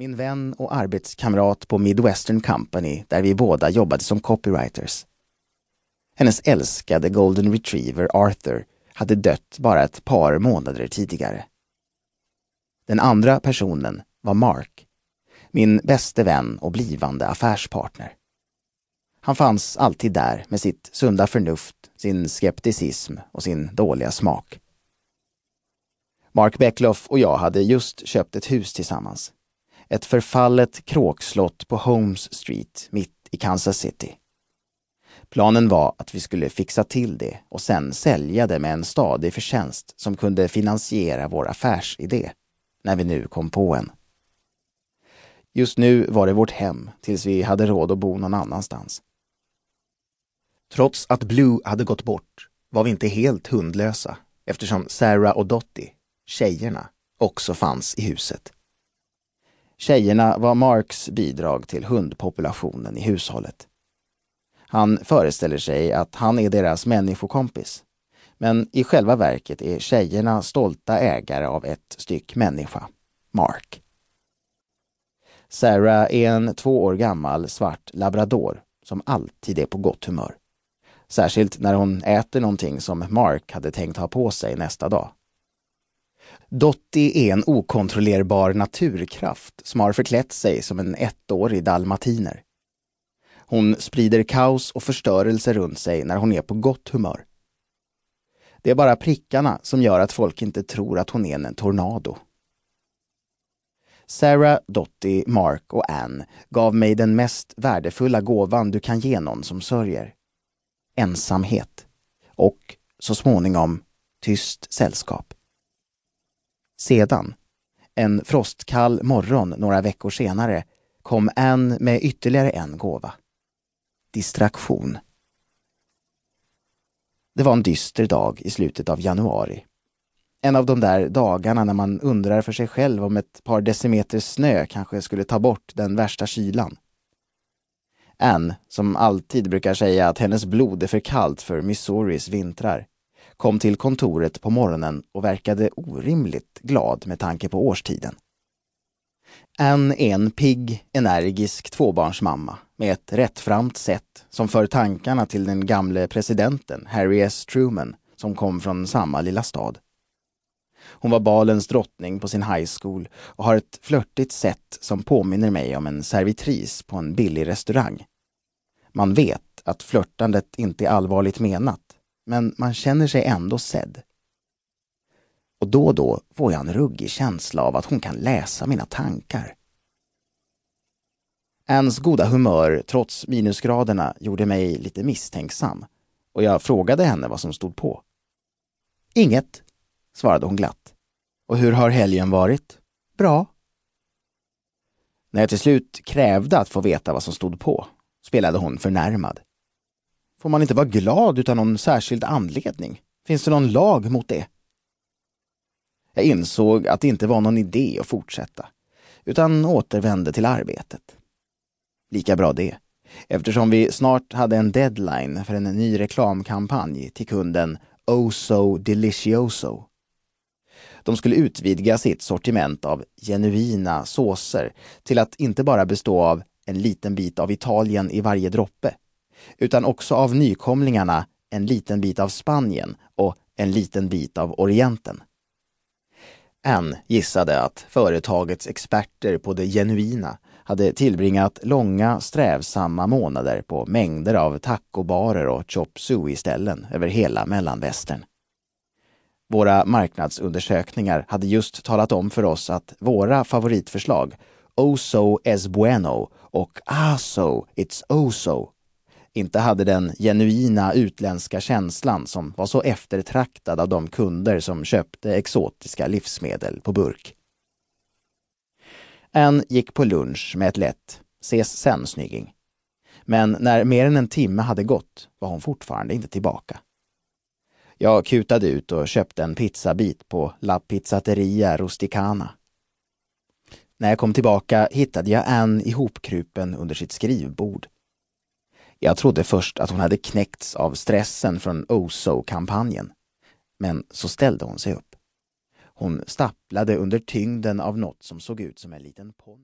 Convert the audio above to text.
Min vän och arbetskamrat på Midwestern Company, där vi båda jobbade som copywriters. Hennes älskade golden retriever Arthur hade dött bara ett par månader tidigare. Den andra personen var Mark, min bäste vän och blivande affärspartner. Han fanns alltid där med sitt sunda förnuft, sin skepticism och sin dåliga smak. Mark Beckloff och jag hade just köpt ett hus tillsammans. Ett förfallet kråkslott på Holmes Street mitt i Kansas City. Planen var att vi skulle fixa till det och sen sälja det med en stadig förtjänst som kunde finansiera vår affärsidé, när vi nu kom på en. Just nu var det vårt hem tills vi hade råd att bo någon annanstans. Trots att Blue hade gått bort var vi inte helt hundlösa eftersom Sarah och Dottie, tjejerna, också fanns i huset. Tjejerna var Marks bidrag till hundpopulationen i hushållet. Han föreställer sig att han är deras människokompis, men i själva verket är tjejerna stolta ägare av ett styck människa, Mark. Sarah är en 2 år gammal svart labrador som alltid är på gott humör. Särskilt när hon äter någonting som Mark hade tänkt ha på sig nästa dag. Dottie är en okontrollerbar naturkraft som har förklätt sig som en 1-årig dalmatiner. Hon sprider kaos och förstörelse runt sig när hon är på gott humör. Det är bara prickarna som gör att folk inte tror att hon är en tornado. Sarah, Dottie, Mark och Ann gav mig den mest värdefulla gåvan du kan ge någon som sörjer. Ensamhet och, så småningom, tyst sällskap. Sedan, en frostkall morgon några veckor senare, kom Ann med ytterligare en gåva. Distraktion. Det var en dyster dag i slutet av januari. En av de där dagarna när man undrar för sig själv om ett par decimeter snö kanske skulle ta bort den värsta kylan. Ann, som alltid brukar säga att hennes blod är för kallt för Missouris vintrar, kom till kontoret på morgonen och verkade orimligt glad med tanke på årstiden. Ann är en pigg, energisk tvåbarnsmamma med ett rättframt sätt som för tankarna till den gamle presidenten Harry S. Truman som kom från samma lilla stad. Hon var balens drottning på sin high school och har ett flörtigt sätt som påminner mig om en servitris på en billig restaurang. Man vet att flörtandet inte är allvarligt menat, men man känner sig ändå sedd. Och då och då får jag en ruggig känsla av att hon kan läsa mina tankar. Anns goda humör trots minusgraderna gjorde mig lite misstänksam och jag frågade henne vad som stod på. Inget, svarade hon glatt. Och hur har helgen varit? Bra. När jag till slut krävde att få veta vad som stod på spelade hon förnärmad. Får man inte vara glad utan någon särskild anledning? Finns det någon lag mot det? Jag insåg att det inte var någon idé att fortsätta, utan återvände till arbetet. Lika bra det, eftersom vi snart hade en deadline för en ny reklamkampanj till kunden Oh So Delicioso. De skulle utvidga sitt sortiment av genuina såser till att inte bara bestå av en liten bit av Italien i varje droppe, utan också av nykomlingarna en liten bit av Spanien och en liten bit av Orienten. Ann gissade att företagets experter på det genuina hade tillbringat långa, strävsamma månader på mängder av tacobarer och chop suey-ställen över hela Mellanvästern. Våra marknadsundersökningar hade just talat om för oss att våra favoritförslag Oh So Es Bueno och Ah So It's Oh So inte hade den genuina utländska känslan som var så eftertraktad av de kunder som köpte exotiska livsmedel på burk. Ann gick på lunch med ett lätt ses sen snygging. Men när mer än en timme hade gått var hon fortfarande inte tillbaka. Jag kutade ut och köpte en pizzabit på La Pizzateria Rusticana. När jag kom tillbaka hittade jag Ann ihopkrupen under sitt skrivbord. Jag trodde först att hon hade knäckts av stressen från Oh So-kampanjen. Men så ställde hon sig upp. Hon stapplade under tyngden av något som såg ut som en liten pond.